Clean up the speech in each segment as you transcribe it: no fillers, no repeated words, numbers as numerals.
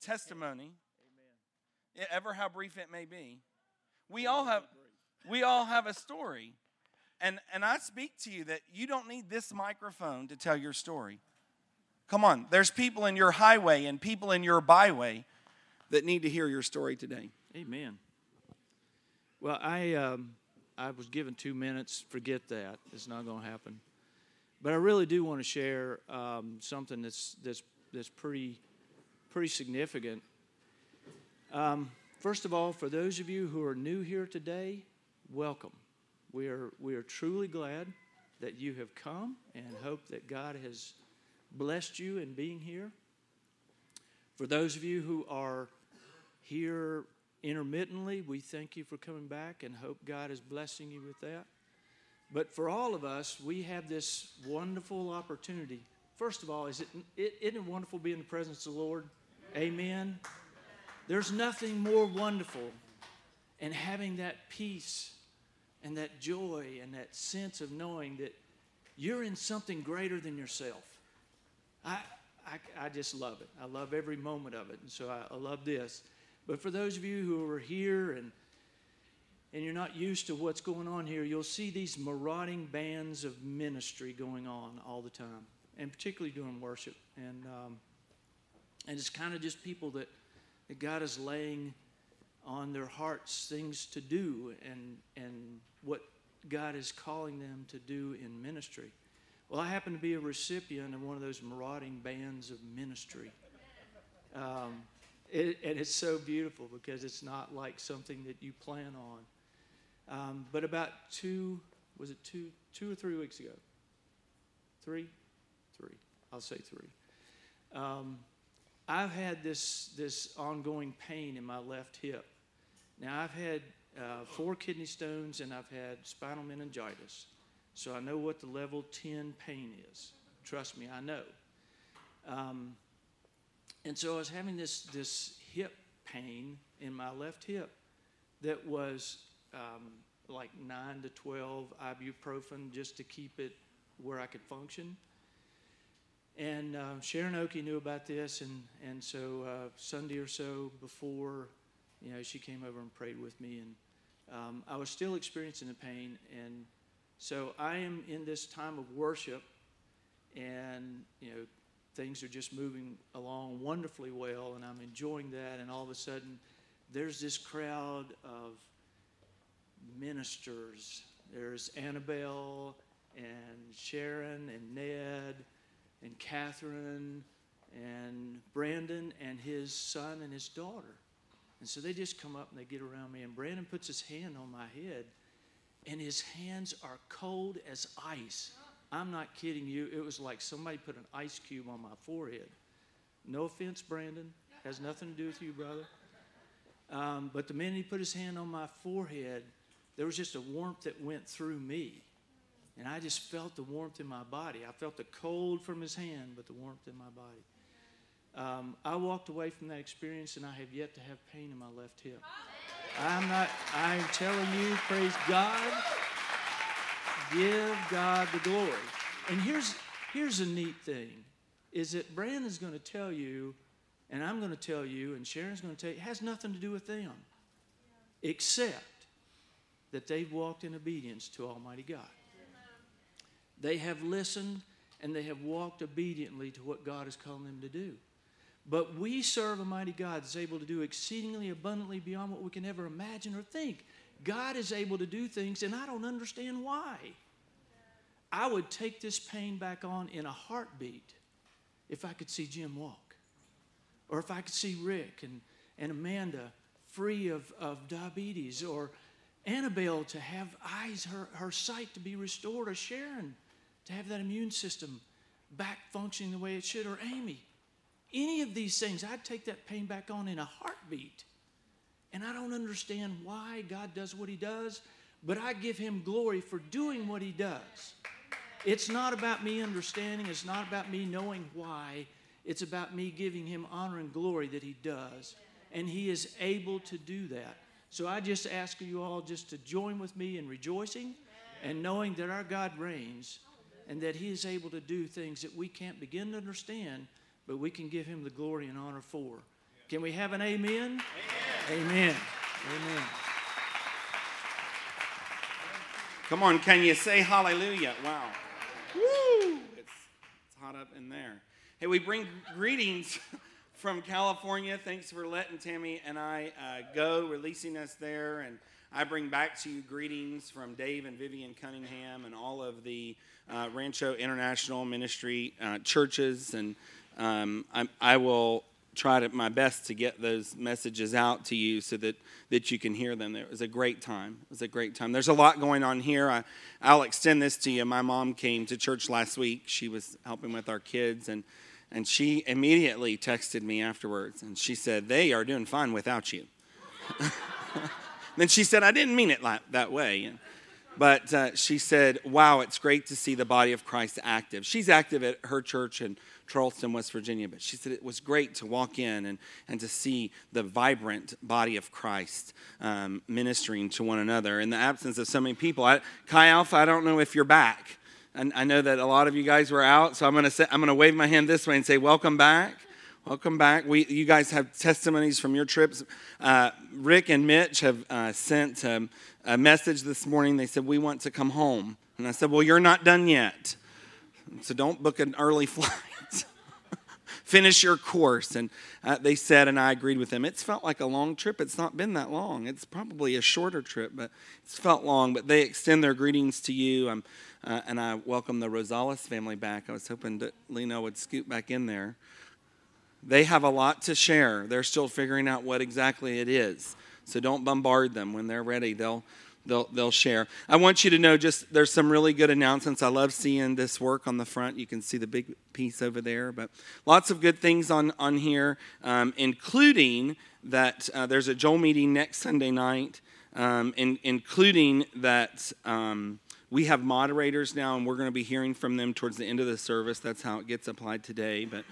testimony, amen. Ever how brief it may be. We all have a story. And I speak to you that you don't need this microphone to tell your story. Come on, there's people in your highway and people in your byway that need to hear your story today. Amen. Well, I was given 2 minutes. Forget that. It's not going to happen. But I really do want to share something that's pretty significant. First of all, for those of you who are new here today, welcome. We are truly glad that you have come and hope that God has blessed you in being here. For those of you who are here intermittently, we thank you for coming back and hope God is blessing you with that. But for all of us, we have this wonderful opportunity. First of all, isn't it wonderful being in the presence of the Lord? Amen. There's nothing more wonderful than having that peace and that joy and that sense of knowing that you're in something greater than yourself. I just love it. I love every moment of it, and so I love this. But for those of you who are here and you're not used to what's going on here, you'll see these marauding bands of ministry going on all the time, and particularly during worship. And it's kind of just people that God is laying on their hearts things to do and what God is calling them to do in ministry. Well, I happen to be a recipient of one of those marauding bands of ministry. And it's so beautiful because it's not like something that you plan on. But about three weeks ago, I've had this ongoing pain in my left hip. Now, I've had 4 kidney stones and I've had spinal meningitis. So I know what the level 10 pain is. Trust me, I know. And so I was having this hip pain in my left hip that was like 9 to 12 ibuprofen just to keep it where I could function. And Sharon Oakey knew about this, and so Sunday or so before, she came over and prayed with me, and I was still experiencing the pain, and so I am in this time of worship, and things are just moving along wonderfully well, and I'm enjoying that, and all of a sudden, there's this crowd of ministers. There's Annabelle, and Sharon, and Ned, and Catherine, and Brandon, and his son and his daughter. And so they just come up and they get around me, and Brandon puts his hand on my head, and his hands are cold as ice. I'm not kidding you. It was like somebody put an ice cube on my forehead. No offense, Brandon. Has nothing to do with you, brother. But the minute he put his hand on my forehead, there was just a warmth that went through me. And I just felt the warmth in my body. I felt the cold from his hand, but the warmth in my body. I walked away from that experience, and I have yet to have pain in my left hip. I'm telling you, praise God. Give God the glory. And here's a neat thing, is that Brandon's going to tell you, and I'm going to tell you, and Sharon's going to tell you, it has nothing to do with them, except that they've walked in obedience to Almighty God. They have listened, and they have walked obediently to what God is calling them to do. But we serve a mighty God that's able to do exceedingly abundantly beyond what we can ever imagine or think. God is able to do things, and I don't understand why. I would take this pain back on in a heartbeat if I could see Jim walk, or if I could see Rick and Amanda free of diabetes, or Annabelle to have eyes, her sight to be restored, or Sharon to have that immune system back functioning the way it should, or Amy. Any of these things, I'd take that pain back on in a heartbeat. And I don't understand why God does what he does, but I give him glory for doing what he does. It's not about me understanding. It's not about me knowing why. It's about me giving him honor and glory that he does. And he is able to do that. So I just ask you all just to join with me in rejoicing and knowing that our God reigns and that he is able to do things that we can't begin to understand, but we can give him the glory and honor for. Can we have an amen? Amen. Amen. Amen. Come on, can you say hallelujah? Wow. Woo! It's hot up in there. Hey, we bring greetings from California. Thanks for letting Tammy and I go, releasing us there. And I bring back to you greetings from Dave and Vivian Cunningham and all of the Rancho International Ministry churches. And I will try my best to get those messages out to you so that you can hear them. It was a great time. It was a great time. There's a lot going on here. I'll extend this to you. My mom came to church last week. She was helping with our kids, and she immediately texted me afterwards, and she said, "They are doing fine without you." Then she said, "I didn't mean it that way." But she said, "Wow, it's great to see the body of Christ active." She's active at her church in Charleston, West Virginia. But she said it was great to walk in and to see the vibrant body of Christ ministering to one another in the absence of so many people. Chi Alpha, I don't know if you're back. And I know that a lot of you guys were out, so I'm gonna wave my hand this way and say, "Welcome back." Welcome back. You guys have testimonies from your trips. Rick and Mitch have sent a message this morning. They said, "We want to come home." And I said, "Well, you're not done yet. So don't book an early flight." Finish your course. And they said, and I agreed with them, it's felt like a long trip. It's not been that long. It's probably a shorter trip, but it's felt long. But they extend their greetings to you. And I welcome the Rosales family back. I was hoping that Lena would scoot back in there. They have a lot to share. They're still figuring out what exactly it is. So don't bombard them. When they're ready, they'll share. I want you to know just there's some really good announcements. I love seeing this work on the front. You can see the big piece over there. But lots of good things on here, including that there's a Joel meeting next Sunday night, including that... we have moderators now, and we're going to be hearing from them towards the end of the service. That's how it gets applied today. But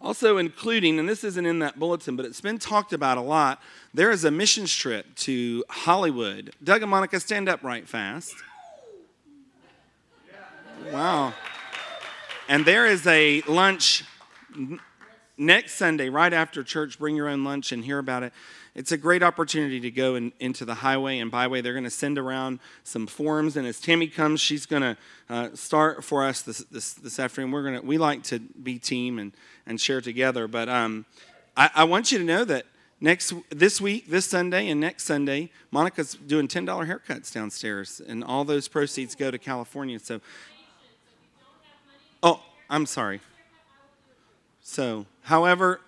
also including, and this isn't in that bulletin, but it's been talked about a lot, there is a missions trip to Hollywood. Doug and Monica, stand up right fast. Wow. And there is a lunch next Sunday, right after church. Bring your own lunch and hear about it. It's a great opportunity to go into the highway and byway. They're going to send around some forms, and as Tammy comes, she's going to start for us this afternoon. We like to be team and share together. But I want you to know that this Sunday, and next Sunday, Monica's doing $10 haircuts downstairs, and all those proceeds go to California. So, oh, I'm sorry. So, however.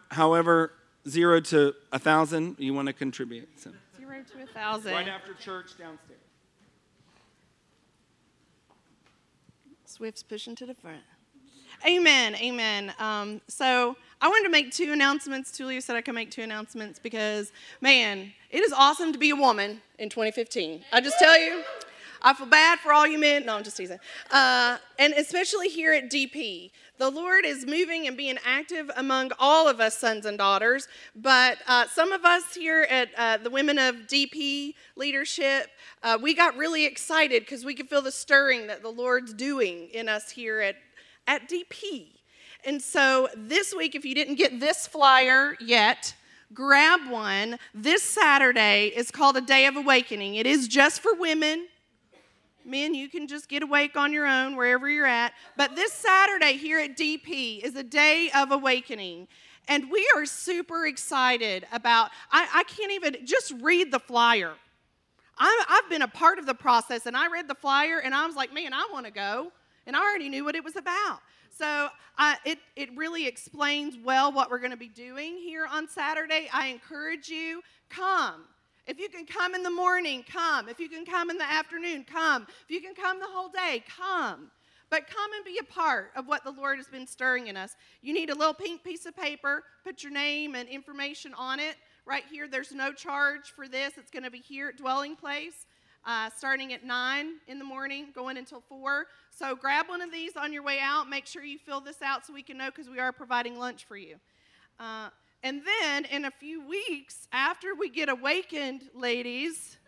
0 to 1,000, you want to contribute. So. 0 to 1,000. Right after church, downstairs. Swift's pushing to the front. Amen, amen. So I wanted to make two announcements. Tulia said I could make two announcements because, man, it is awesome to be a woman in 2015. I just tell you, I feel bad for all you men. No, I'm just teasing. And especially here at DP. The Lord is moving and being active among all of us sons and daughters. But some of us here at the Women of DP leadership, we got really excited because we could feel the stirring that the Lord's doing in us here at DP. And so this week, if you didn't get this flyer yet, grab one. This Saturday is called a Day of Awakening. It is just for women. Men, you can just get awake on your own wherever you're at. But this Saturday here at DP is a Day of Awakening. And we are super excited about, I can't even, just read the flyer. I've been a part of the process, and I read the flyer, and I was like, man, I want to go. And I already knew what it was about. So it really explains well what we're going to be doing here on Saturday. I encourage you, come. If you can come in the morning, come. If you can come in the afternoon, come. If you can come the whole day, come. But come and be a part of what the Lord has been stirring in us. You need a little pink piece of paper. Put your name and information on it. Right here, there's no charge for this. It's going to be here at Dwelling Place, starting at 9 in the morning, going until 4. So grab one of these on your way out. Make sure you fill this out so we can know, because we are providing lunch for you. And then in a few weeks, after we get awakened, ladies,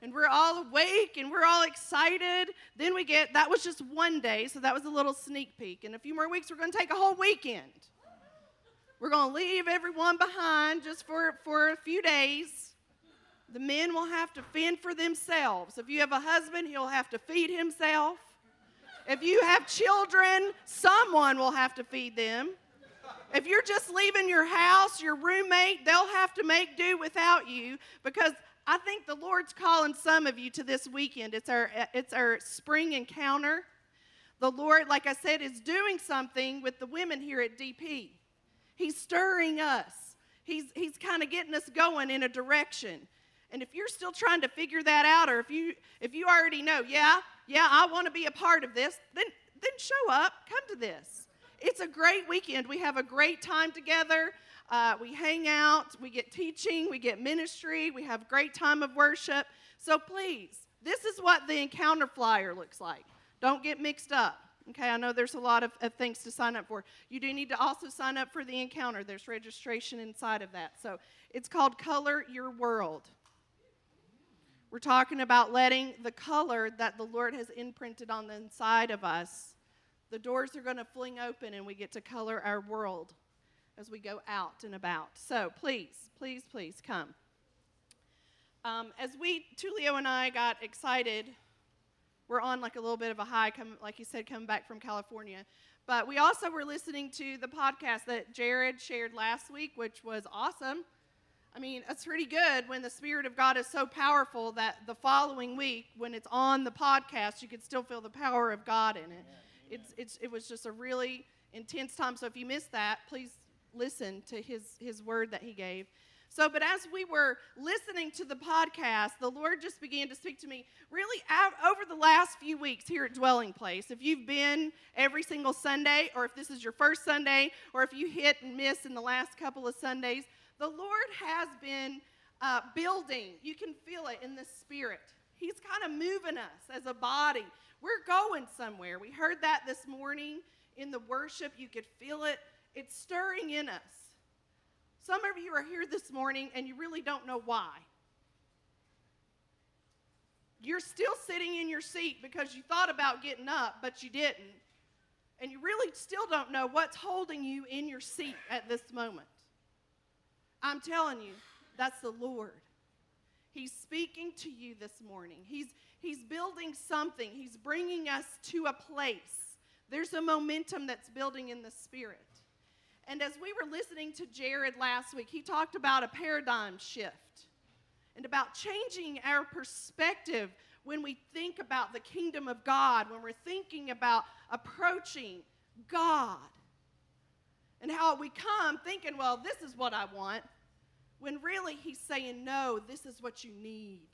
and we're all awake and we're all excited, then we get, that was just one day, so that was a little sneak peek. In a few more weeks, we're going to take a whole weekend. We're going to leave everyone behind just for a few days. The men will have to fend for themselves. If you have a husband, he'll have to feed himself. If you have children, someone will have to feed them. If you're just leaving your house, your roommate, they'll have to make do without you, because I think the Lord's calling some of you to this weekend. It's our spring encounter. The Lord, like I said, is doing something with the women here at DP. He's stirring us. He's kind of getting us going in a direction. And if you're still trying to figure that out, or if you already know, yeah, I want to be a part of this, then show up, come to this. It's a great weekend. We have a great time together. We hang out. We get teaching. We get ministry. We have great time of worship. So please, this is what the encounter flyer looks like. Don't get mixed up. Okay, I know there's a lot of things to sign up for. You do need to also sign up for the encounter. There's registration inside of that. So it's called Color Your World. We're talking about letting the color that the Lord has imprinted on the inside of us. The doors are going to fling open, and we get to color our world as we go out and about. So please, please, please come. As Tulio and I got excited, we're on like a little bit of a high, like you said, coming back from California. But we also were listening to the podcast that Jared shared last week, which was awesome. I mean, it's pretty good when the Spirit of God is so powerful that the following week, when it's on the podcast, you can still feel the power of God in it. Yeah. It was just a really intense time. So if you missed that, please listen to his word that he gave. So, but as we were listening to the podcast, the Lord just began to speak to me really over the last few weeks here at Dwelling Place. If you've been every single Sunday, or if this is your first Sunday, or if you hit and miss in the last couple of Sundays, the Lord has been building. You can feel it in the Spirit. He's kind of moving us as a body. We're going somewhere. We heard that this morning in the worship. You could feel it. It's stirring in us. Some of you are here this morning, and you really don't know why. You're still sitting in your seat because you thought about getting up, but you didn't. And you really still don't know what's holding you in your seat at this moment. I'm telling you, that's the Lord. He's speaking to you this morning. He's building something. He's bringing us to a place. There's a momentum that's building in the Spirit. And as we were listening to Jared last week, he talked about a paradigm shift and about changing our perspective when we think about the kingdom of God, when we're thinking about approaching God, and how we come thinking, well, this is what I want, when really he's saying, no, this is what you need.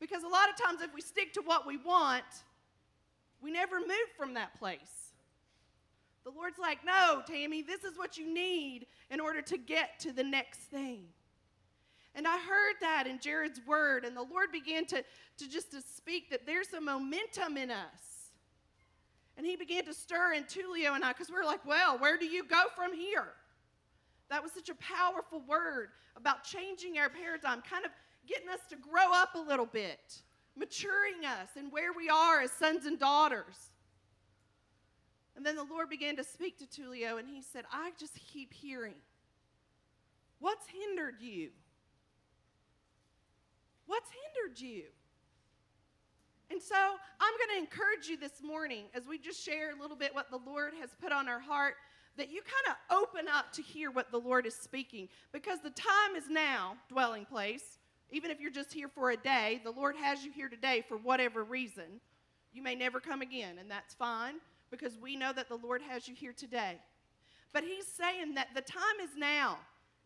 Because a lot of times if we stick to what we want, we never move from that place. The Lord's like, no, Tammy, this is what you need in order to get to the next thing. And I heard that in Jared's word, and the Lord began to speak that there's a momentum in us. And he began to stir in Tulio and I, because we were like, well, where do you go from here? That was such a powerful word about changing our paradigm, kind of getting us to grow up a little bit, maturing us in where we are as sons and daughters. And then the Lord began to speak to Tulio, and he said, I just keep hearing. What's hindered you? What's hindered you? And so I'm going to encourage you this morning, as we just share a little bit what the Lord has put on our heart, that you kind of open up to hear what the Lord is speaking. Because the time is now, Dwelling Place. Even if you're just here for a day, the Lord has you here today for whatever reason. You may never come again, and that's fine, because we know that the Lord has you here today. But he's saying that the time is now.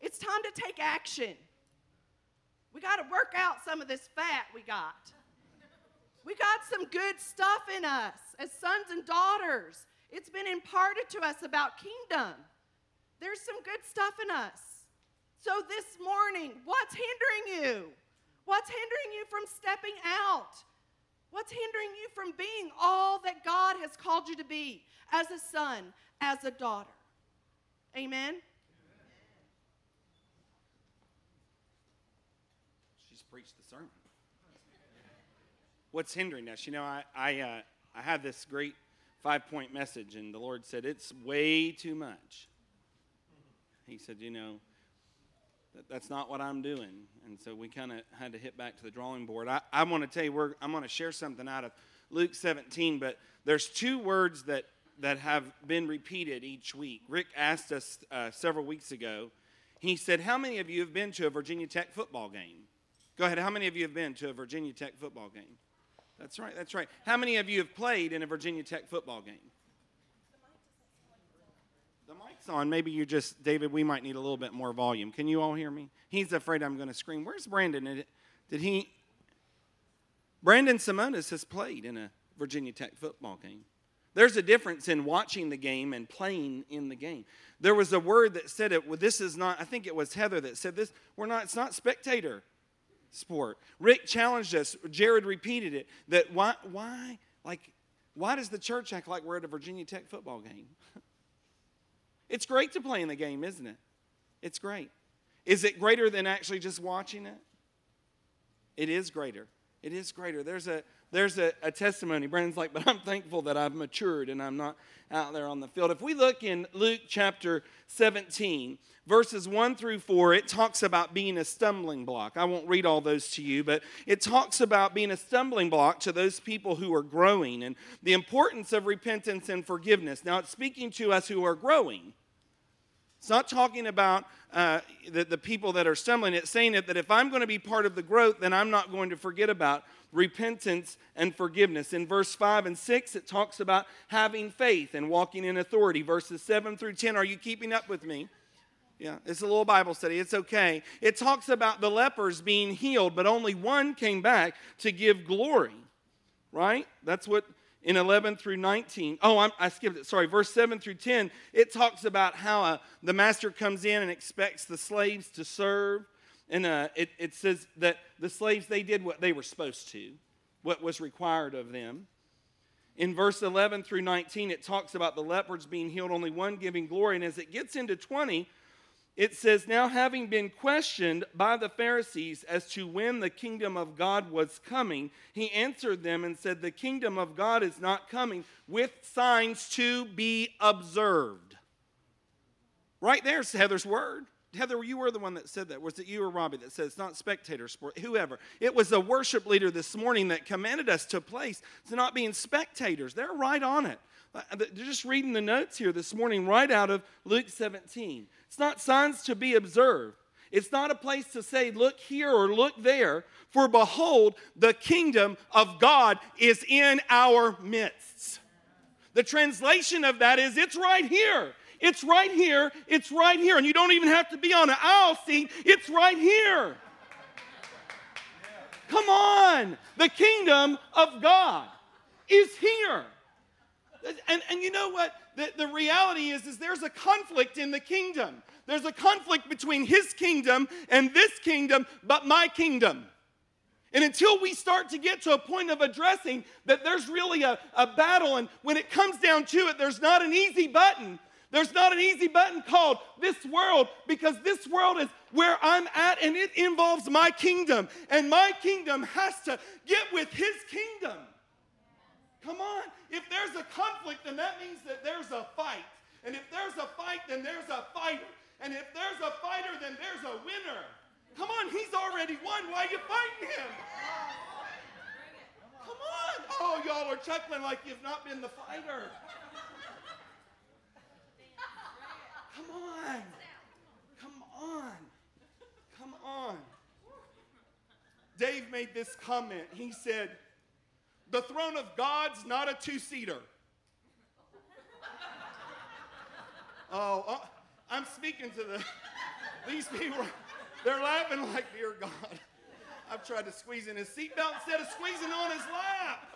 It's time to take action. We got to work out some of this fat we got. We got some good stuff in us as sons and daughters. It's been imparted to us about kingdom. There's some good stuff in us. So this morning, what's hindering you? What's hindering you from stepping out? What's hindering you from being all that God has called you to be as a son, as a daughter? Amen? She's preached the sermon. What's hindering us? You know, I had this great 5-point message, and the Lord said, it's way too much. he said, you know, that's not what I'm doing. And so we kind of had to hit back to the drawing board. I want to tell you, I'm going to share something out of Luke 17, but there's two words that have been repeated each week. Rick asked us several weeks ago, he said, how many of you have been to a Virginia Tech football game? Go ahead, how many of you have been to a Virginia Tech football game? That's right, that's right. How many of you have played in a Virginia Tech football game? The mic's on. Maybe you just, David, we might need a little bit more volume. Can you all hear me? He's afraid I'm going to scream. Where's Brandon? Brandon Simonis has played in a Virginia Tech football game. There's a difference in watching the game and playing in the game. There was a word that said it. Well, this is not, I think it was Heather that said this. It's not spectator sport. Rick challenged us. Jared repeated it. That why does the church act like we're at a Virginia Tech football game? It's great to play in the game, isn't it? It's great. Is it greater than actually just watching it? It is greater. It is greater. There's a testimony. Brandon's like, but I'm thankful that I've matured and I'm not out there on the field. If we look in Luke chapter 17, verses 1 through 4, it talks about being a stumbling block. I won't read all those to you, but it talks about being a stumbling block to those people who are growing and the importance of repentance and forgiveness. Now, it's speaking to us who are growing. It's not talking about the people that are stumbling. It's saying that if I'm going to be part of the growth, then I'm not going to forget about repentance and forgiveness. In verse 5 and 6, it talks about having faith and walking in authority. Verses 7 through 10, are you keeping up with me? Yeah, it's a little Bible study. It's okay. It talks about the lepers being healed, but only one came back to give glory, right? That's what in 11 through 19. Oh, I skipped it. Sorry, verse 7 through 10, it talks about how the master comes in and expects the slaves to serve. And it says that the slaves, they did what they were supposed to, what was required of them. In verse 11 through 19, it talks about the lepers being healed, only one giving glory. And as it gets into 20, it says, now having been questioned by the Pharisees as to when the kingdom of God was coming, he answered them and said, the kingdom of God is not coming with signs to be observed. Right there's Heather's word. Heather, you were the one that said that. Was it you or Robbie that said it's not spectator sport? Whoever. It was the worship leader this morning that commanded us to not being spectators. They're right on it. They're just reading the notes here this morning right out of Luke 17. It's not signs to be observed. It's not a place to say, look here or look there. For behold, the kingdom of God is in our midst. The translation of that is, it's right here. It's right here. It's right here. And you don't even have to be on an aisle seat. It's right here. Come on. The kingdom of God is here. And you know what? The reality is there's a conflict in the kingdom. There's a conflict between his kingdom and this kingdom, but my kingdom. And until we start to get to a point of addressing that there's really a battle, and when it comes down to it, there's not an easy button. There's not an easy button called this world, because this world is where I'm at, and it involves my kingdom. And my kingdom has to get with his kingdom. Come on. If there's a conflict, then that means that there's a fight. And if there's a fight, then there's a fighter. And if there's a fighter, then there's a winner. Come on, he's already won. Why are you fighting him? Come on. Oh, y'all are chuckling like you've not been the fighter. Come on. Come on. Come on. Dave made this comment. He said, the throne of God's not a two-seater. Oh, I'm speaking to these people. They're laughing like, dear God, I've tried to squeeze in his seatbelt instead of squeezing on his lap.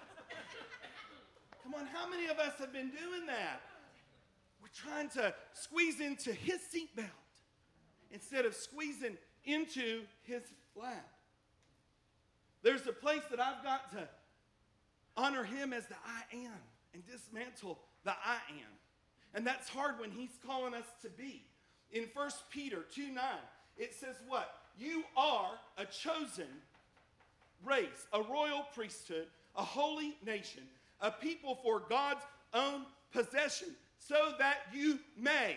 Come on, how many of us have been doing that? We're trying to squeeze into his seatbelt instead of squeezing into his lap. There's a place that I've got to honor him as the I am and dismantle the I am. And that's hard when he's calling us to be. In 1 Peter 2:9, it says what? You are a chosen race, a royal priesthood, a holy nation, a people for God's own possession, so that you may.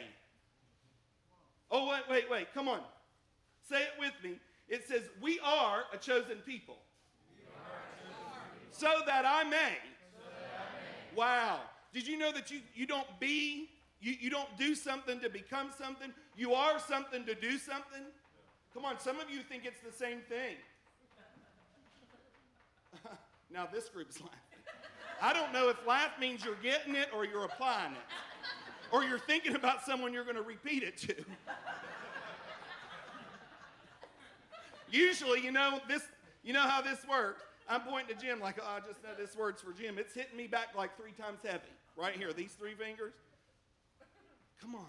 Oh, wait. Come on. Say it with me. It says, we are a chosen people. So that I may. Wow. Did you know that you don't be, you don't do something to become something? You are something to do something? Come on, some of you think it's the same thing. Now this group's laughing. I don't know if laugh means you're getting it or you're applying it. Or you're thinking about someone you're going to repeat it to. Usually, you know how this works. I'm pointing to Jim like, oh, I just know this word's for Jim. It's hitting me back like 3 times heavy. Right here, these 3 fingers. Come on.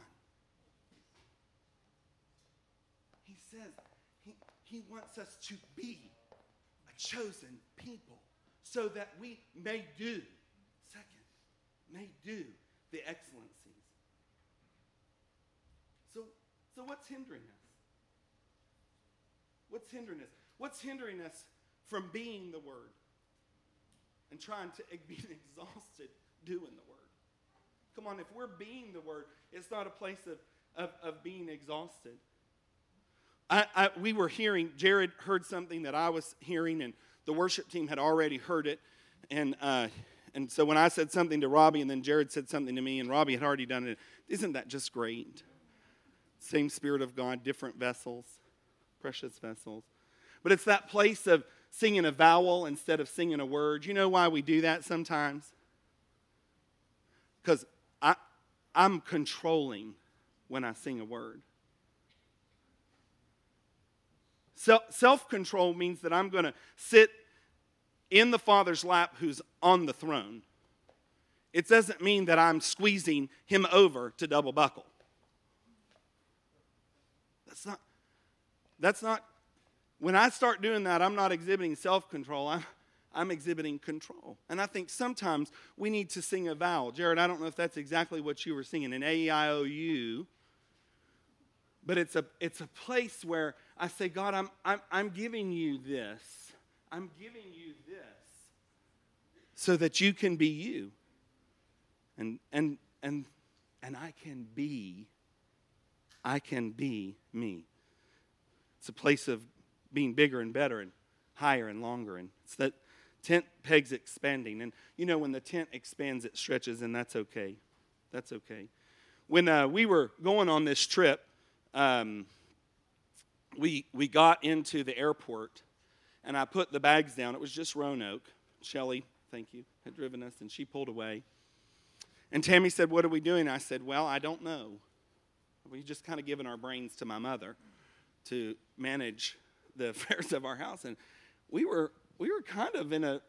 He says he wants us to be a chosen people so that we may do, may do the excellencies. So what's hindering us? What's hindering us? What's hindering us from being the Word and trying to be exhausted doing the Word? Come on, if we're being the Word, it's not a place of being exhausted. We were hearing, Jared heard something that I was hearing, and the worship team had already heard it. And so when I said something to Robbie, and then Jared said something to me, and Robbie had already done it, isn't that just great? Same Spirit of God, different vessels, precious vessels. But it's that place of singing a vowel instead of singing a word. You know why we do that sometimes? Because I'm controlling when I sing a word. Self-control means that I'm going to sit in the Father's lap who's on the throne. It doesn't mean that I'm squeezing him over to double buckle. That's not, when I start doing that, I'm not exhibiting self-control. I'm exhibiting control. And I think sometimes we need to sing a vowel. Jared, I don't know if that's exactly what you were singing, an A-E-I-O-U. But it's a place where I say, God, I'm giving you this. I'm giving you this so that you can be you. And I can be me. It's a place of being bigger and better and higher and longer. And it's that tent pegs expanding. And when the tent expands, it stretches, and that's okay. That's okay. When we were going on this trip, we got into the airport, and I put the bags down. It was just Roanoke. Shelley, thank you, had driven us, and she pulled away. And Tammy said, what are we doing? I said, well, I don't know. We've just kind of given our brains to my mother to manage the affairs of our house. And we were kind of in a,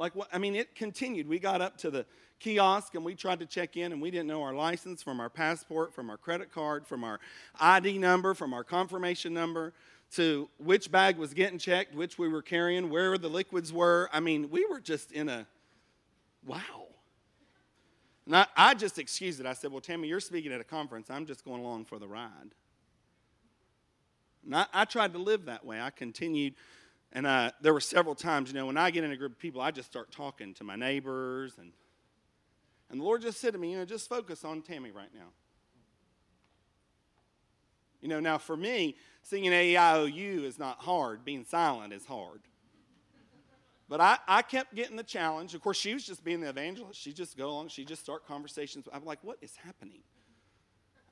it continued. We got up to the kiosk, and we tried to check in, and we didn't know our license from our passport, from our credit card, from our ID number, from our confirmation number, to which bag was getting checked, which we were carrying, where the liquids were. We were just in a, wow. And I just excused it. I said, well, Tammy, you're speaking at a conference. I'm just going along for the ride. And I tried to live that way. I continued. And there were several times, when I get in a group of people, I just start talking to my neighbors. And the Lord just said to me, just focus on Tammy right now. Now for me, singing A-E-I-O-U is not hard. Being silent is hard. But I kept getting the challenge. Of course, she was just being the evangelist. She'd just go along. She'd just start conversations. I'm like, what is happening?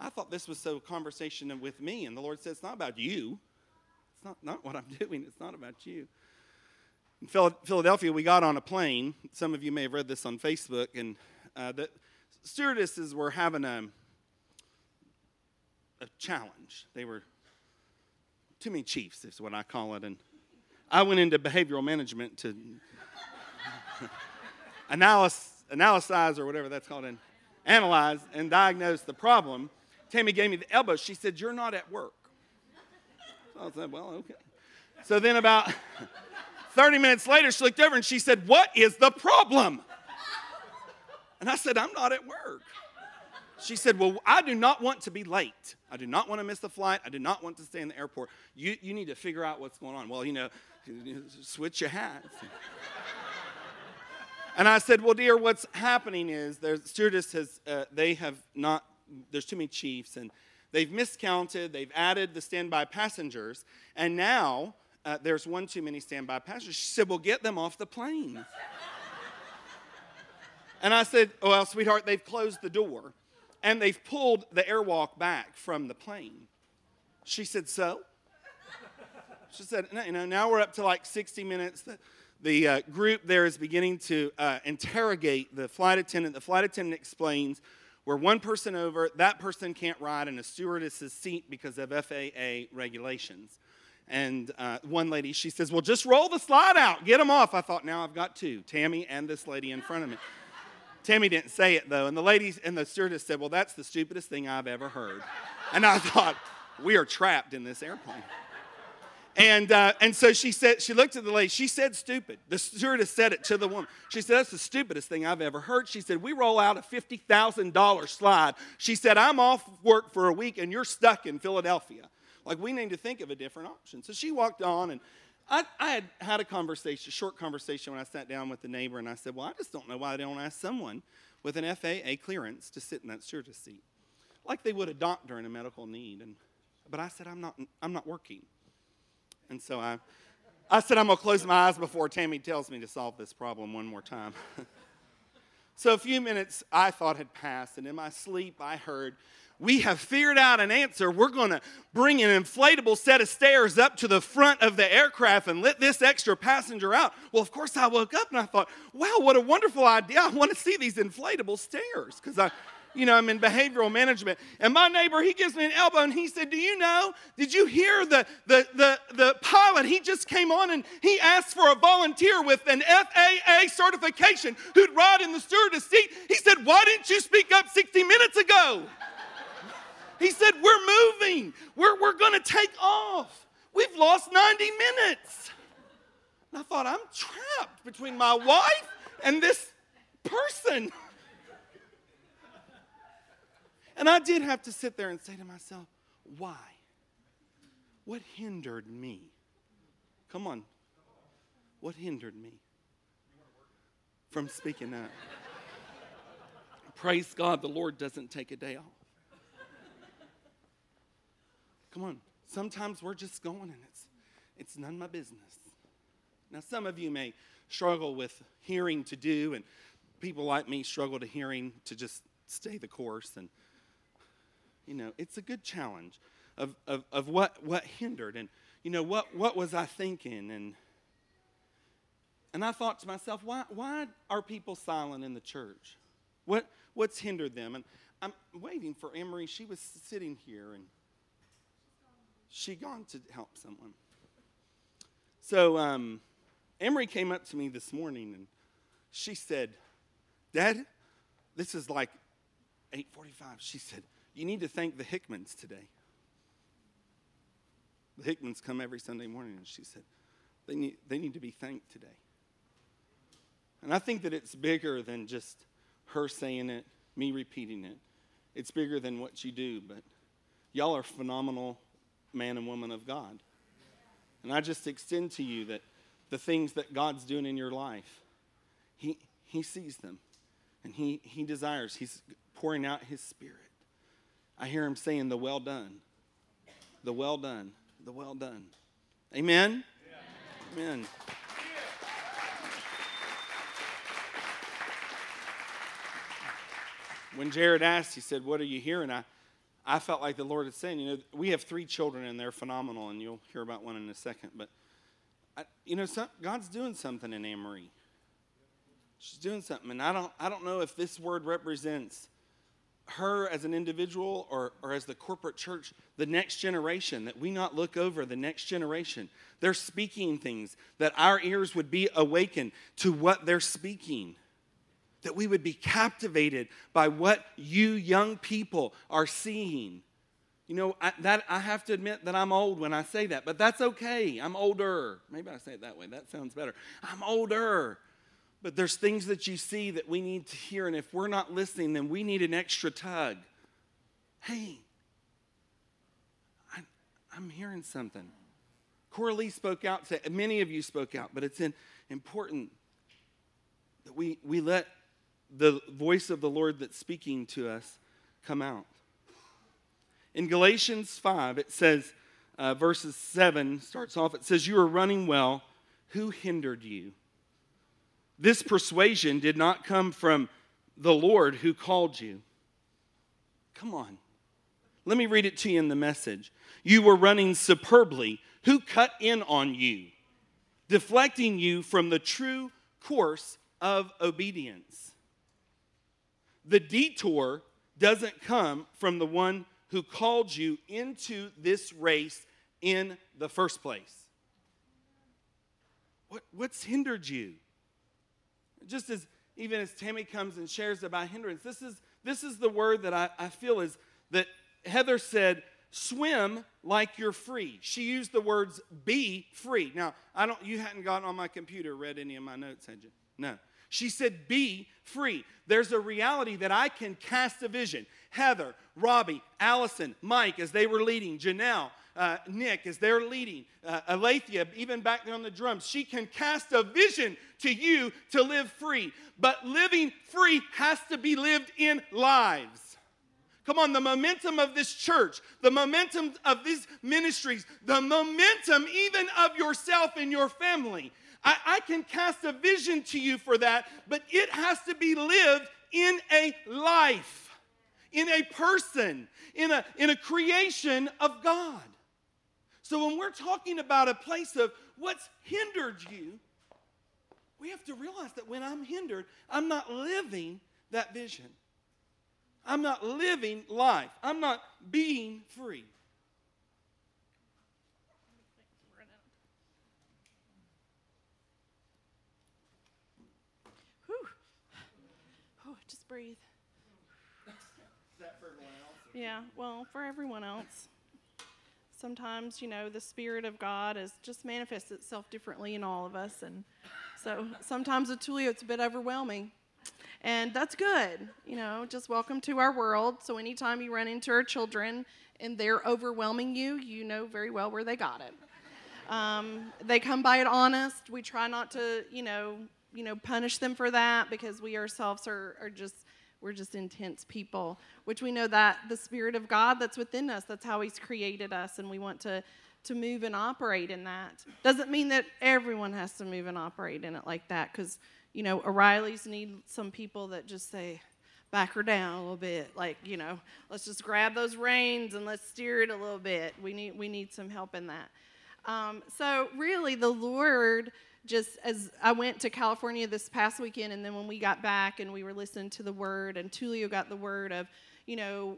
I thought this was so conversation with me. And the Lord said, it's not about you. It's not what I'm doing. It's not about you. In Philadelphia, we got on a plane. Some of you may have read this on Facebook. And the stewardesses were having a challenge. They were too many chiefs is what I call it. And I went into behavioral management to analyze or whatever that's called, and analyze and diagnose the problem. Tammy gave me the elbow. She said, you're not at work. So I said, well, okay. So then about 30 minutes later, she looked over and she said, what is the problem? And I said, I'm not at work. She said, well, I do not want to be late. I do not want to miss the flight. I do not want to stay in the airport. You need to figure out what's going on. Well, switch your hats. And I said, well, dear, what's happening is the stewardess has, there's too many chiefs, and They've miscounted. They've added the standby passengers. And now there's one too many standby passengers. She said, well, get them off the plane. And I said, well, sweetheart, they've closed the door. And they've pulled the airwalk back from the plane. She said, so? She said, no, you know, now we're up to like 60 minutes. The group there is beginning to interrogate the flight attendant. The flight attendant explains, we're one person over. That person can't ride in a stewardess's seat because of FAA regulations. And one lady, she says, well, just roll the slide out. Get them off. I thought, now I've got two, Tammy and this lady in front of me. Tammy didn't say it, though. And the lady and the stewardess said, well, that's the stupidest thing I've ever heard. And I thought, we are trapped in this airplane. And so she said, she looked at the lady. She said stupid. The stewardess said it to the woman. She said, that's the stupidest thing I've ever heard. She said, we roll out a $50,000 slide. She said, I'm off work for a week, and you're stuck in Philadelphia. Like, we need to think of a different option. So she walked on, and I had had a conversation, a short conversation when I sat down with the neighbor, and I said, well, I just don't know why they don't ask someone with an FAA clearance to sit in that stewardess seat, like they would a doctor in a medical need. And but I said, I'm not working. And so I said, I'm going to close my eyes before Tammy tells me to solve this problem one more time. So a few minutes I thought had passed, and in my sleep I heard, we have figured out an answer. We're going to bring an inflatable set of stairs up to the front of the aircraft and let this extra passenger out. Well, of course I woke up and I thought, wow, what a wonderful idea. I want to see these inflatable stairs because I'm in behavioral management. And my neighbor, he gives me an elbow, and he said, do you know, did you hear the pilot? He just came on, and he asked for a volunteer with an FAA certification who'd ride in the stewardess seat. He said, why didn't you speak up 60 minutes ago? He said, we're moving. We're going to take off. We've lost 90 minutes. And I thought, I'm trapped between my wife and this person. And I did have to sit there and say to myself, why? What hindered me? Come on. What hindered me from speaking up? Praise God, the Lord doesn't take a day off. Come on. Sometimes we're just going, and it's none of my business. Now, some of you may struggle with hearing to do, and people like me struggle to hearing to just stay the course. And you know, it's a good challenge of what hindered, and you know, what was I thinking? And I thought to myself, why are people silent in the church? What's hindered them? And I'm waiting for Emory. She was sitting here, and she gone to help someone. So Emory came up to me this morning, and she said, Dad, this is like 8:45. She said, you need to thank the Hickmans today. The Hickmans come every Sunday morning, and she said, they need to be thanked today. And I think that it's bigger than just her saying it, me repeating it. It's bigger than what you do, but y'all are phenomenal man and woman of God. And I just extend to you that the things that God's doing in your life, He sees them, and He desires. He's pouring out His Spirit. I hear Him saying, the well done, the well done, the well done. Amen? Yeah. Amen. Yeah. When Jared asked, he said, what are you hearing? I felt like the Lord had said, you know, we have three children, and they're phenomenal, and you'll hear about one in a second. But, God's doing something in Amory. She's doing something, and I don't know if this word represents her as an individual or as the corporate church, the next generation, that we not look over the next generation. They're speaking things, that our ears would be awakened to what they're speaking, that we would be captivated by what you young people are seeing. You know, I have to admit that I'm old when I say that, but that's okay. I'm older. Maybe I say it that way. That sounds better. I'm older. But there's things that you see that we need to hear, and if we're not listening, then we need an extra tug. Hey, I'm hearing something. Coralie spoke out, many of you spoke out, but it's important that we let the voice of the Lord that's speaking to us come out. In Galatians 5, it says, verses 7 starts off, it says, "You are running well. Who hindered you? This persuasion did not come from the Lord who called you." Come on. Let me read it to you in the Message. "You were running superbly. Who cut in on you, deflecting you from the true course of obedience?" The detour doesn't come from the one who called you into this race in the first place. What's hindered you? Just as even as Tammy comes and shares about hindrance, this is the word that I feel is that Heather said, "Swim like you're free." She used the words "be free." Now, you hadn't gotten on my computer, read any of my notes, had you? No. She said, "Be free." There's a reality that I can cast a vision. Heather, Robbie, Allison, Mike, as they were leading, Janelle, Nick, as they're leading, Alethea, even back there on the drums, she can cast a vision to you to live free. But living free has to be lived in lives. Come on, the momentum of this church, the momentum of these ministries, the momentum even of yourself and your family. I can cast a vision to you for that, but it has to be lived in a life, in a person, in a creation of God. So when we're talking about a place of what's hindered you, we have to realize that when I'm hindered, I'm not living that vision. I'm not living life. I'm not being free. Whew. Oh, just breathe. Is that for everyone else? Yeah, well, for everyone else. Sometimes, the Spirit of God just manifests itself differently in all of us. And so sometimes it's a bit overwhelming. And that's good. Just welcome to our world. So anytime you run into our children and they're overwhelming you, you know very well where they got it. They come by it honest. We try not to, punish them for that because we ourselves we're just intense people, which we know that the Spirit of God that's within us, that's how He's created us, and we want to move and operate in that. Doesn't mean that everyone has to move and operate in it like that, because, O'Reillys need some people that just say, back her down a little bit, let's just grab those reins and let's steer it a little bit. We need some help in that. So really, the Lord... Just as I went to California this past weekend, and then when we got back and we were listening to the word, and Tulio got the word of,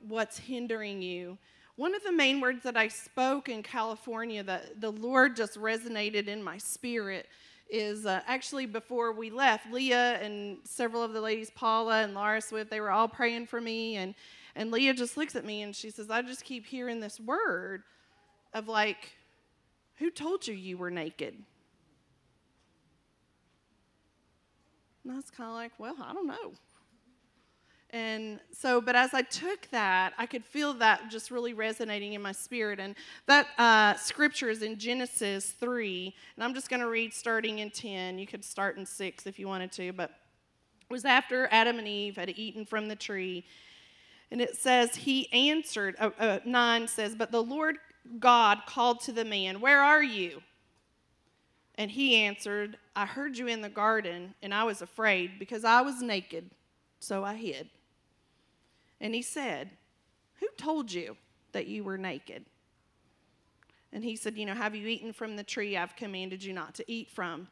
what's hindering you. One of the main words that I spoke in California that the Lord just resonated in my spirit is actually before we left, Leah and several of the ladies, Paula and Laura Swift, they were all praying for me. And Leah just looks at me and she says, "I just keep hearing this word of who told you were naked?" And I was kind of I don't know. And so, but as I took that, I could feel that just really resonating in my spirit. And that scripture is in Genesis 3. And I'm just going to read starting in 10. You could start in 6 if you wanted to. But it was after Adam and Eve had eaten from the tree. And it says, 9 says, "But the Lord God called to the man, 'Where are you?' And he answered, 'I heard you in the garden, and I was afraid because I was naked, so I hid.' And he said, 'Who told you that you were naked?' And he said, 'Have you eaten from the tree I've commanded you not to eat from?'"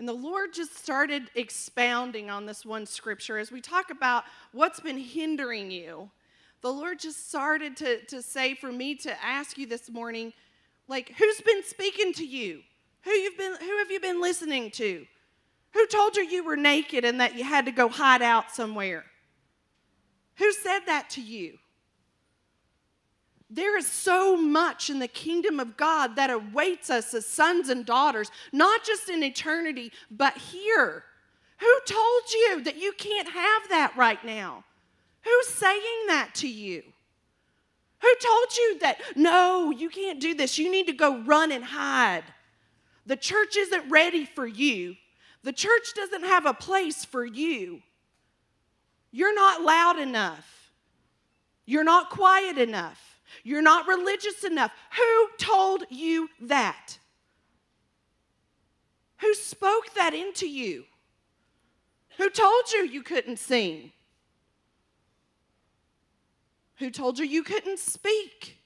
And the Lord just started expounding on this one scripture. As we talk about what's been hindering you, the Lord just started to say for me to ask you this morning, who's been speaking to you? Who have you been listening to? Who told you were naked and that you had to go hide out somewhere? Who said that to you? There is so much in the kingdom of God that awaits us as sons and daughters, not just in eternity, but here. Who told you that you can't have that right now? Who's saying that to you? Who told you that, no, you can't do this, you need to go run and hide? The church isn't ready for you. The church doesn't have a place for you. You're not loud enough. You're not quiet enough. You're not religious enough. Who told you that? Who spoke that into you? Who told you you couldn't sing? Who told you you couldn't speak?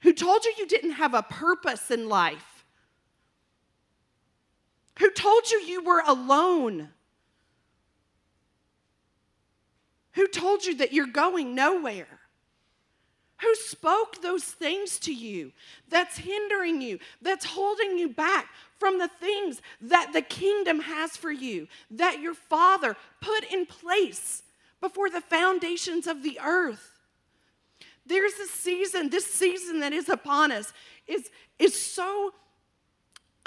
Who told you you didn't have a purpose in life? Who told you you were alone? Who told you that you're going nowhere? Who spoke those things to you that's hindering you, that's holding you back from the things that the kingdom has for you, that your Father put in place before the foundations of the earth? There's a season, this season that is upon us is so,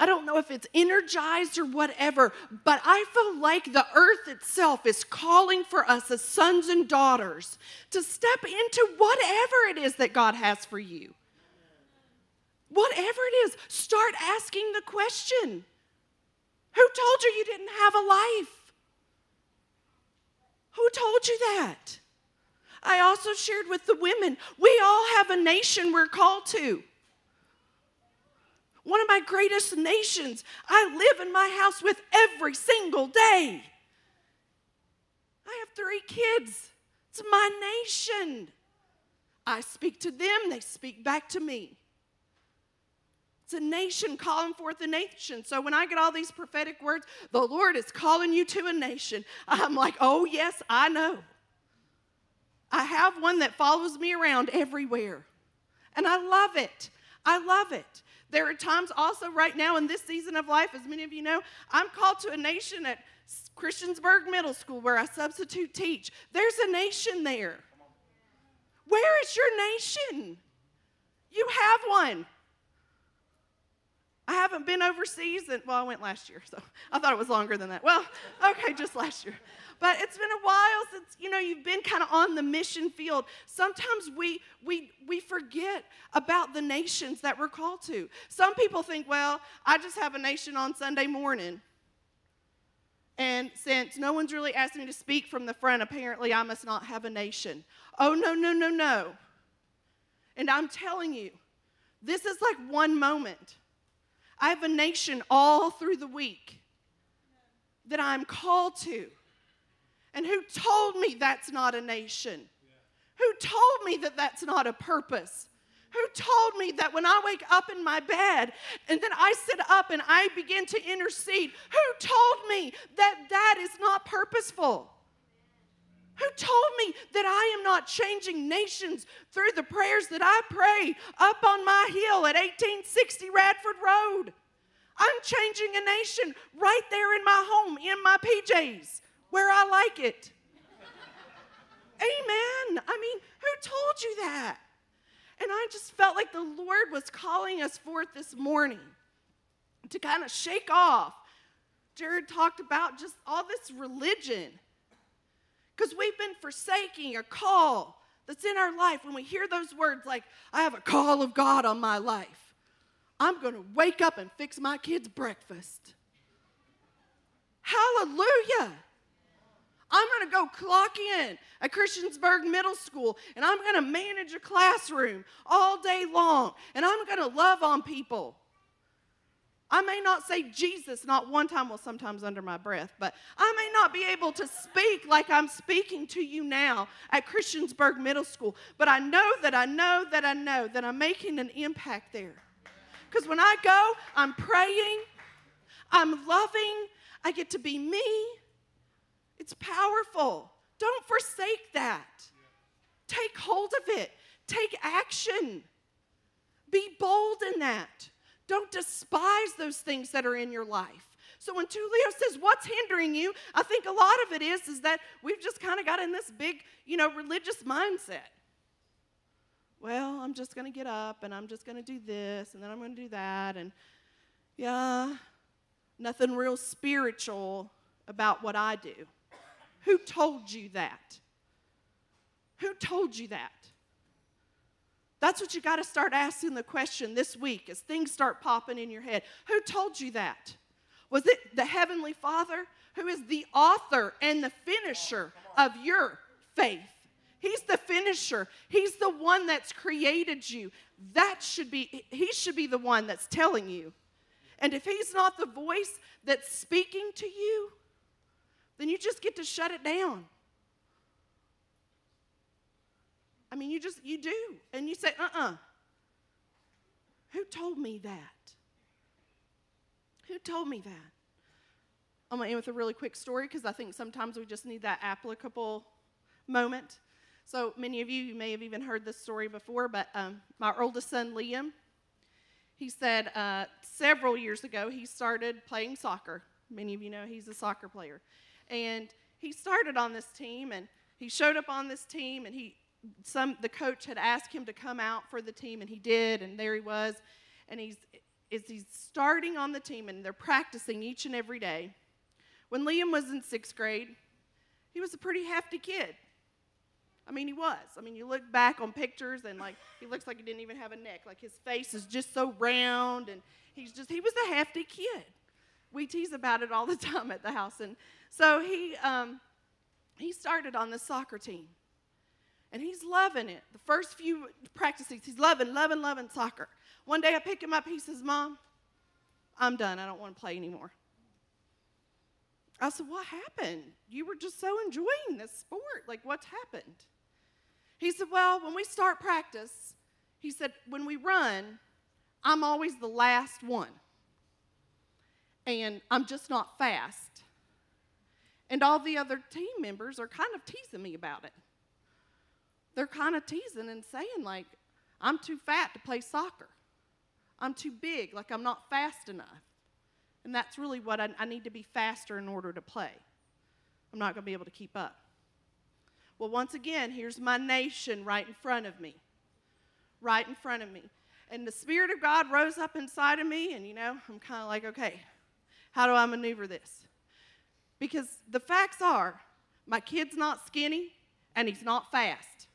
I don't know if it's energized or whatever, but I feel like the earth itself is calling for us as sons and daughters to step into whatever it is that God has for you. Whatever it is, start asking the question. Who told you you didn't have a life? Who told you that? I also shared with the women, we all have a nation we're called to. One of my greatest nations, I live in my house with every single day. I have 3 kids. It's my nation. I speak to them, they speak back to me. It's a nation calling forth a nation. So when I get all these prophetic words, the Lord is calling you to a nation, I'm like, oh yes, I know. I have one that follows me around everywhere. And I love it. I love it. There are times also right now in this season of life, as many of you know, I'm called to a nation at Christiansburg Middle School where I substitute teach. There's a nation there. Where is your nation? You have one. I haven't been overseas, and well, I went last year, so I thought it was longer than that. Well, okay, just last year. But it's been a while since, you know, you've been kind of on the mission field. Sometimes we forget about the nations that we're called to. Some people think, well, I just have a nation on Sunday morning. And since no one's really asked me to speak from the front, apparently I must not have a nation. Oh, no, no, no, no. And I'm telling you, this is like one moment. I have a nation all through the week that I'm called to. And who told me that's not a nation? Who told me that that's not a purpose? Who told me that when I wake up in my bed and then I sit up and I begin to intercede, who told me that that is not purposeful? Who told me that I am not changing nations through the prayers that I pray up on my hill at 1860 Radford Road? I'm changing a nation right there in my home, in my PJs, where I like it. Amen. I mean, who told you that? And I just felt like the Lord was calling us forth this morning to kind of shake off. Jared talked about just all this religion. Because we've been forsaking a call that's in our life when we hear those words like, I have a call of God on my life. I'm going to wake up and fix my kids' breakfast. Hallelujah. I'm going to go clock in at Christiansburg Middle School, and I'm going to manage a classroom all day long, and I'm going to love on people. I may not say Jesus, not one time, well, sometimes under my breath, but I may not be able to speak like I'm speaking to you now at Christiansburg Middle School, but I know that I know that I know that I'm making an impact there. Because when I go, I'm praying, I'm loving, I get to be me. It's powerful. Don't forsake that. Take hold of it. Take action. Be bold in that. Don't despise those things that are in your life. So when Tulio says, what's hindering you? I think a lot of it is that we've just kind of got in this big, you know, religious mindset. Well, I'm just going to get up, and I'm just going to do this, and then I'm going to do that, and yeah, nothing real spiritual about what I do. Who told you that? Who told you that? That's what you got to start asking the question this week as things start popping in your head. Who told you that? Was it the Heavenly Father, who is the author and the finisher of your faith? He's the finisher. He's the one that's created you. He should be the one that's telling you. And if he's not the voice that's speaking to you, then you just get to shut it down. I mean, you do. And you say, Who told me that? Who told me that? I'm going to end with a really quick story because I think sometimes we just need that applicable moment. So many of you may have even heard this story before, but my oldest son, Liam, he said several years ago he started playing soccer. Many of you know he's a soccer player. And he started on this team, and he showed up on this team, and the coach had asked him to come out for the team, and he did, and there he was. And he's starting on the team, and they're practicing each and every day. When Liam was in 6th grade, he was a pretty hefty kid. I mean, he was. I mean, you look back on pictures, and, like, he looks like he didn't even have a neck. Like, his face is just so round, and he was a hefty kid. We tease about it all the time at the house. And so he started on the soccer team, and he's loving it. The first few practices, he's loving soccer. One day I pick him up. He says, "Mom, I'm done. I don't want to play anymore." I said, "What happened? You were just so enjoying this sport. Like, what's happened?" He said, "Well, when we start practice," he said, "when we run, I'm always the last one. And I'm just not fast. And all the other team members are kind of teasing me about it. They're kind of teasing and saying, like, I'm too fat to play soccer. I'm too big, like I'm not fast enough. And that's really what I need to be faster in order to play. I'm not going to be able to keep up. Well, once again, here's my nation right in front of me. And the Spirit of God rose up inside of me, and, I'm kind of like, okay, how do I maneuver this? Because the facts are, my kid's not skinny, and he's not fast.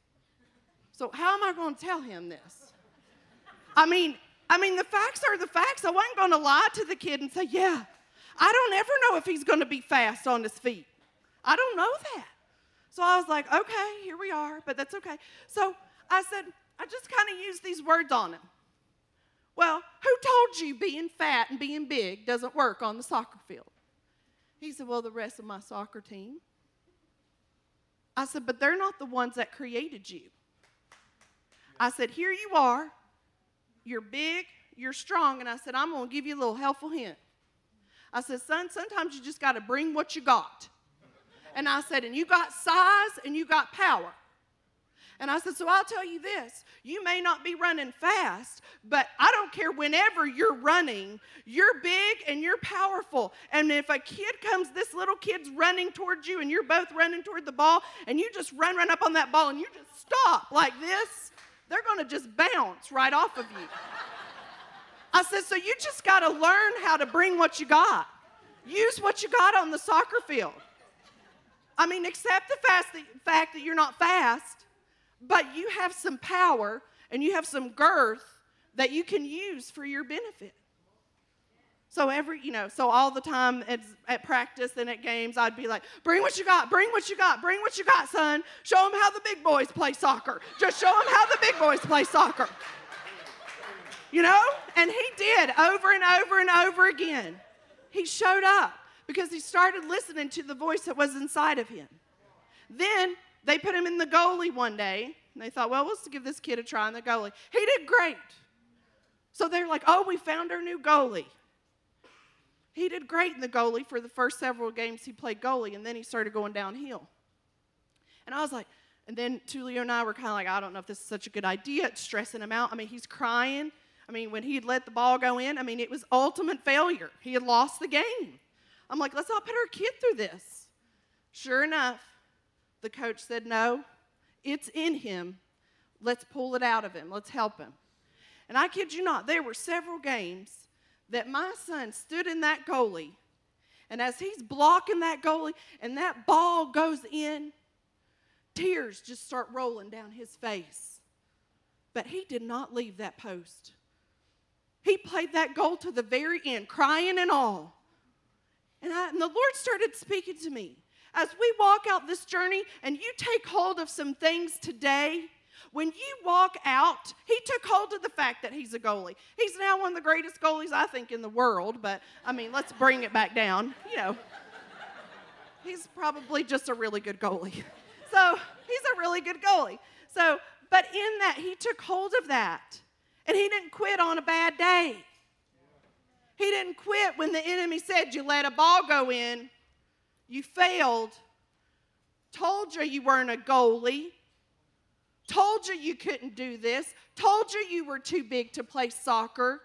So how am I going to tell him this? I mean, the facts are the facts. I wasn't going to lie to the kid and say, yeah, I don't ever know if he's going to be fast on his feet. I don't know that. So I was like, okay, here we are, but that's okay. So I said, I just kind of used these words on him. Well, who told you being fat and being big doesn't work on the soccer field? He said, well, the rest of my soccer team. I said, but they're not the ones that created you. I said, here you are. You're big, you're strong, and I said, I'm going to give you a little helpful hint. I said, son, sometimes you just got to bring what you got. And I said, and you got size and you got power. And I said, so I'll tell you this, you may not be running fast, but I don't care whenever you're running, you're big and you're powerful. And if a kid comes, this little kid's running towards you, and you're both running toward the ball, and you just run up on that ball, and you just stop like this, they're going to just bounce right off of you. I said, so you just got to learn how to bring what you got. Use what you got on the soccer field. I mean, accept the fact that you're not fast, but you have some power and you have some girth that you can use for your benefit. So so all the time at practice and at games, I'd be like, bring what you got, son. Show them how the big boys play soccer. Just show them how the big boys play soccer. And he did over and over and over again. He showed up because he started listening to the voice that was inside of him. Then they put him in the goalie one day, and they thought, well, let's give this kid a try in the goalie. He did great. So they're like, oh, we found our new goalie. He did great in the goalie for the first several games he played goalie, and then he started going downhill. And I was like, and then Tulio and I were kind of like, I don't know if this is such a good idea. It's stressing him out. I mean, he's crying. I mean, when he had let the ball go in, I mean, it was ultimate failure. He had lost the game. I'm like, let's not put our kid through this. Sure enough, the coach said, no, it's in him. Let's pull it out of him. Let's help him. And I kid you not, there were several games that my son stood in that goalie, and as he's blocking that goalie and that ball goes in, tears just start rolling down his face. But he did not leave that post. He played that goal to the very end, crying and all. And the Lord started speaking to me. As we walk out this journey and you take hold of some things today, when you walk out, he took hold of the fact that he's a goalie. He's now one of the greatest goalies, I think, in the world. But, I mean, let's bring it back down. You know, he's probably just a really good goalie. So he's a really good goalie. So, but in that, he took hold of that. And he didn't quit on a bad day. He didn't quit when the enemy said, you let a ball go in, you failed, told you you weren't a goalie, told you you couldn't do this, told you you were too big to play soccer.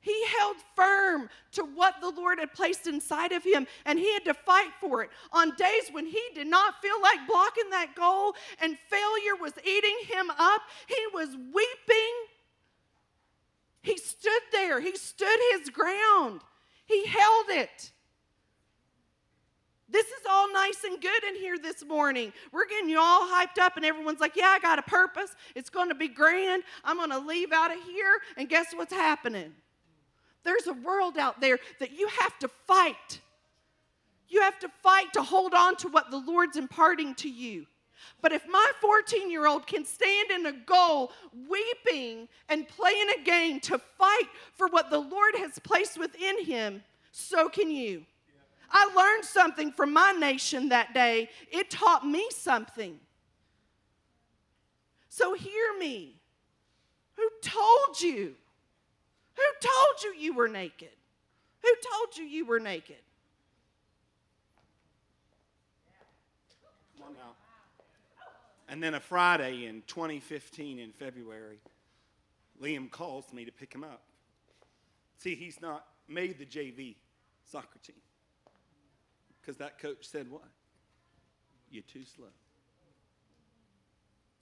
He held firm to what the Lord had placed inside of him, and he had to fight for it. On days when he did not feel like blocking that goal and failure was eating him up, he was weeping. He stood there. He stood his ground. He held it. This is all nice and good in here this morning. We're getting you all hyped up, and everyone's like, yeah, I got a purpose. It's going to be grand. I'm going to leave out of here, and guess what's happening? There's a world out there that you have to fight. You have to fight to hold on to what the Lord's imparting to you. But if my 14-year-old can stand in a goal weeping and playing a game to fight for what the Lord has placed within him, so can you. I learned something from my nation that day. It taught me something. So hear me. Who told you? Who told you you were naked? Who told you you were naked? Come on now. And then a Friday in 2015 in February, Liam calls me to pick him up. See, he's not made the JV soccer team. Because that coach said what? You're too slow.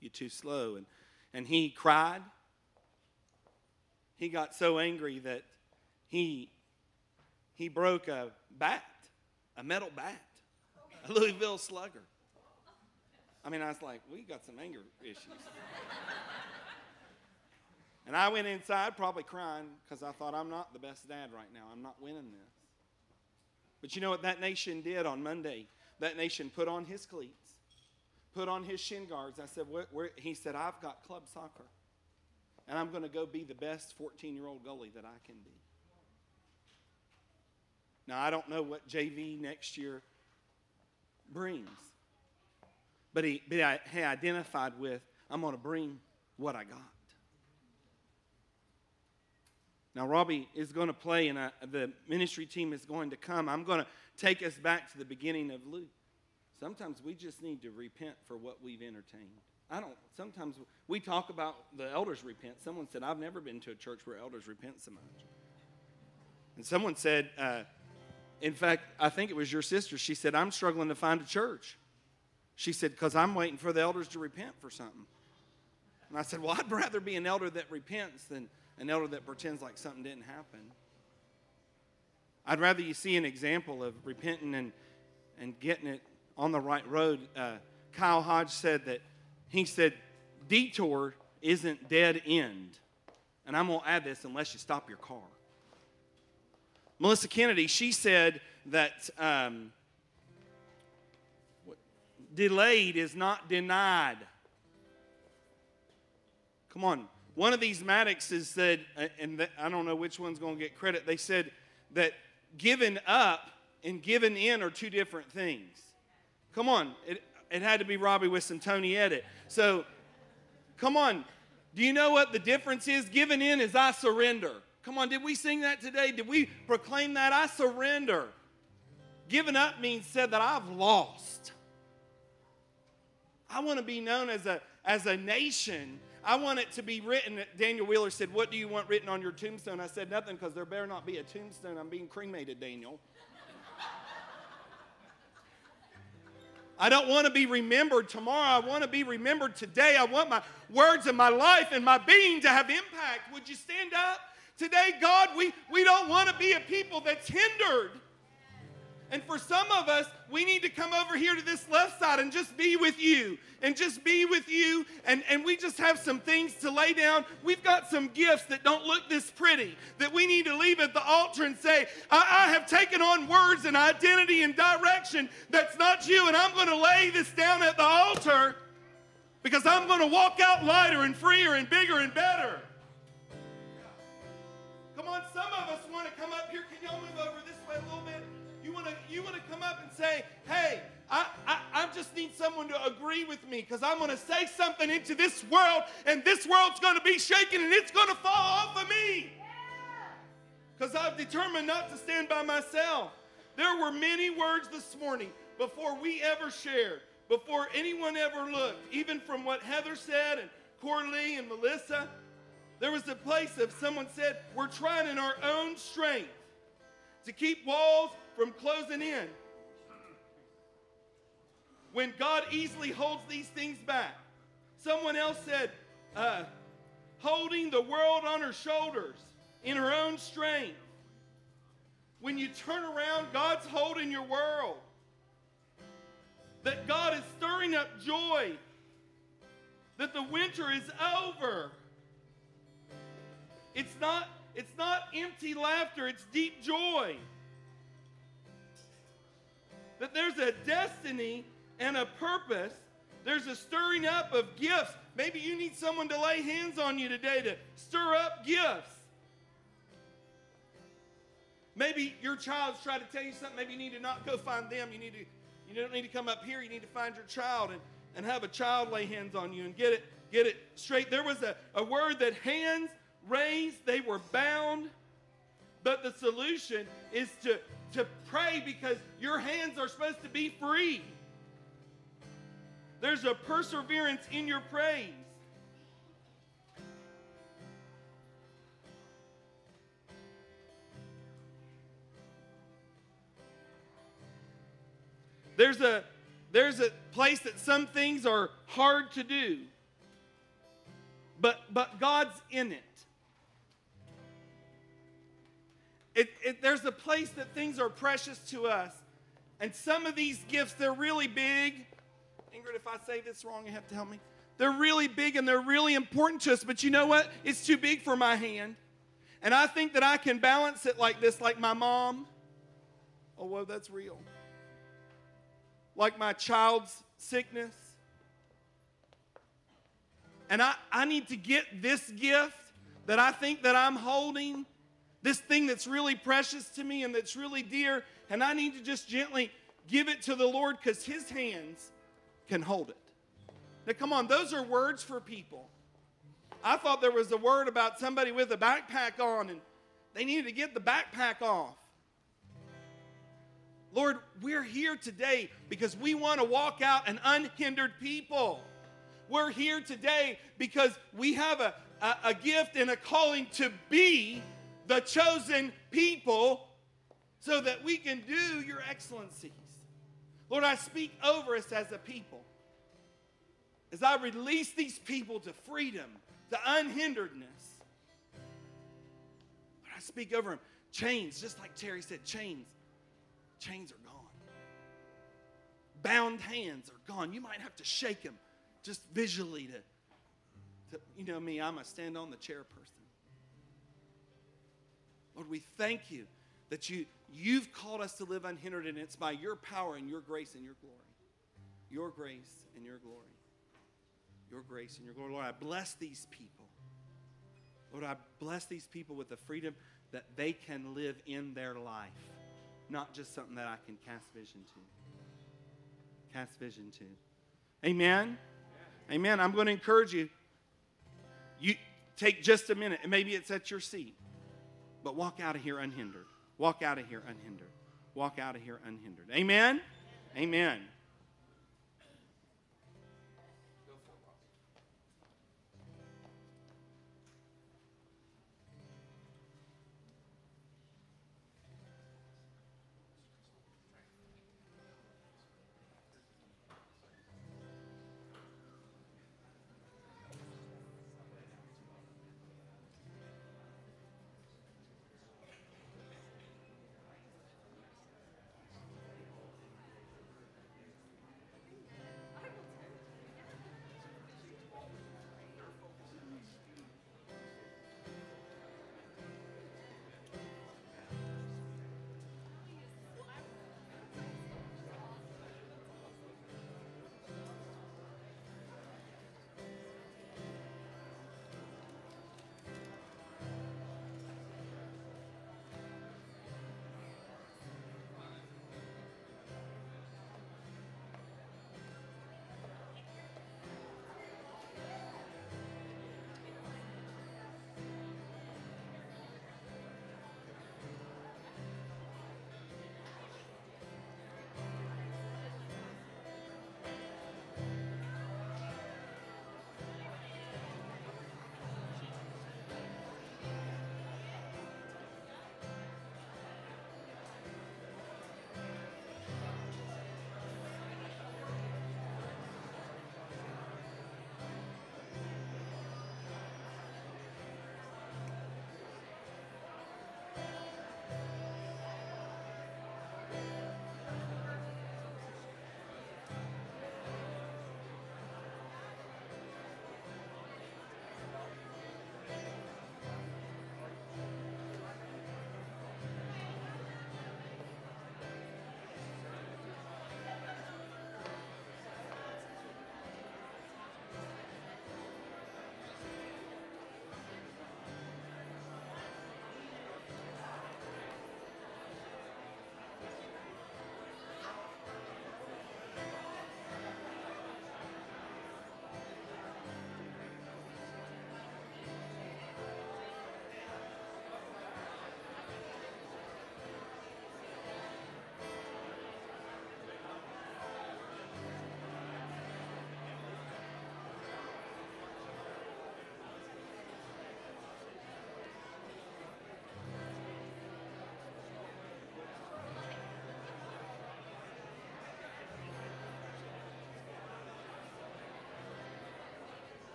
You're too slow. And he cried. He got so angry that he broke a bat, a metal bat, a Louisville Slugger. I mean, I was like, we got some anger issues. And I went inside probably crying because I thought I'm not the best dad right now. I'm not winning this. But you know what that nation did on Monday? That nation put on his cleats, put on his shin guards. I said, where? He said, I've got club soccer, and I'm going to go be the best 14-year-old goalie that I can be. Now, I don't know what JV next year brings, but he identified with, I'm going to bring what I got. Now, Robbie is going to play, and the ministry team is going to come. I'm going to take us back to the beginning of Luke. Sometimes we just need to repent for what we've entertained. Sometimes we talk about the elders repent. Someone said, I've never been to a church where elders repent so much. And someone said, in fact, I think it was your sister. She said, I'm struggling to find a church. She said, because I'm waiting for the elders to repent for something. And I said, well, I'd rather be an elder that repents than an elder that pretends like something didn't happen. I'd rather you see an example of repenting and getting it on the right road. Kyle Hodge said that, he said, detour isn't dead end. And I'm going to add this, unless you stop your car. Melissa Kennedy, she said that delayed is not denied. Come on. One of these Maddoxes said, and I don't know which one's going to get credit, they said that giving up and giving in are two different things. Come on. It had to be Robbie with some Tony edit. So, come on. Do you know what the difference is? Giving in is I surrender. Come on, did we sing that today? Did we proclaim that? I surrender. Giving up means said that I've lost. I want to be known as a nation. I want it to be written. Daniel Wheeler said, what do you want written on your tombstone? I said, nothing, because there better not be a tombstone. I'm being cremated, Daniel. I don't want to be remembered tomorrow. I want to be remembered today. I want my words and my life and my being to have impact. Would you stand up? Today, God, we don't want to be a people that's hindered. And for some of us, we need to come over here to this left side and just be with you. And just be with you. And we just have some things to lay down. We've got some gifts that don't look this pretty that we need to leave at the altar and say, I have taken on words and identity and direction that's not you. And I'm going to lay this down at the altar because I'm going to walk out lighter and freer and bigger and better. Come on, some of us want to come up here. Can y'all move over this way a little bit? You want to come up and say, hey, I just need someone to agree with me because I'm going to say something into this world, and this world's going to be shaken, and it's going to fall off of me because I've determined not to stand by myself. There were many words this morning before we ever shared, before anyone ever looked, even from what Heather said and Coralie and Melissa. There was a place of someone said, we're trying in our own strength to keep walls from closing in when God easily holds these things back. Someone else said, holding the world on her shoulders in her own strength. When you turn around, God's holding your world. That God is stirring up joy. That the winter is over. It's not empty laughter, it's deep joy. That there's a destiny and a purpose. There's a stirring up of gifts. Maybe you need someone to lay hands on you today to stir up gifts. Maybe your child's trying to tell you something. Maybe you need to not go find them. You don't need to come up here. You need to find your child and have a child lay hands on you and get it straight. There was a word that hands raised, they were bound, but the solution is to pray because your hands are supposed to be free. There's a perseverance in your praise. There's a place that some things are hard to do, but God's in it. There's a place that things are precious to us. And some of these gifts, they're really big. Ingrid, if I say this wrong, you have to help me. They're really big and they're really important to us. But you know what? It's too big for my hand. And I think that I can balance it like this, like my mom. Oh, whoa, that's real. Like my child's sickness. And I need to get this gift that I think that I'm holding, this thing that's really precious to me and that's really dear, and I need to just gently give it to the Lord because His hands can hold it. Now, come on, those are words for people. I thought there was a word about somebody with a backpack on, and they needed to get the backpack off. Lord, we're here today because we want to walk out an unhindered people. We're here today because we have a gift and a calling to be the chosen people so that we can do your excellencies. Lord, I speak over us as a people. As I release these people to freedom, to unhinderedness. Lord, I speak over them. Chains, just like Terry said, chains. Chains are gone. Bound hands are gone. You might have to shake them just visually to you know me, I'm a stand on the chair person. Lord, we thank you that you've called us to live unhindered, and it's by your power and your grace and your glory. Your grace and your glory. Your grace and your glory. Lord, I bless these people. Lord, I bless these people with the freedom that they can live in their life, not just something that I can cast vision to. Cast vision to. Amen? Amen. I'm going to encourage you. You take just a minute, and maybe it's at your seat. But walk out of here unhindered. Walk out of here unhindered. Walk out of here unhindered. Amen? Amen.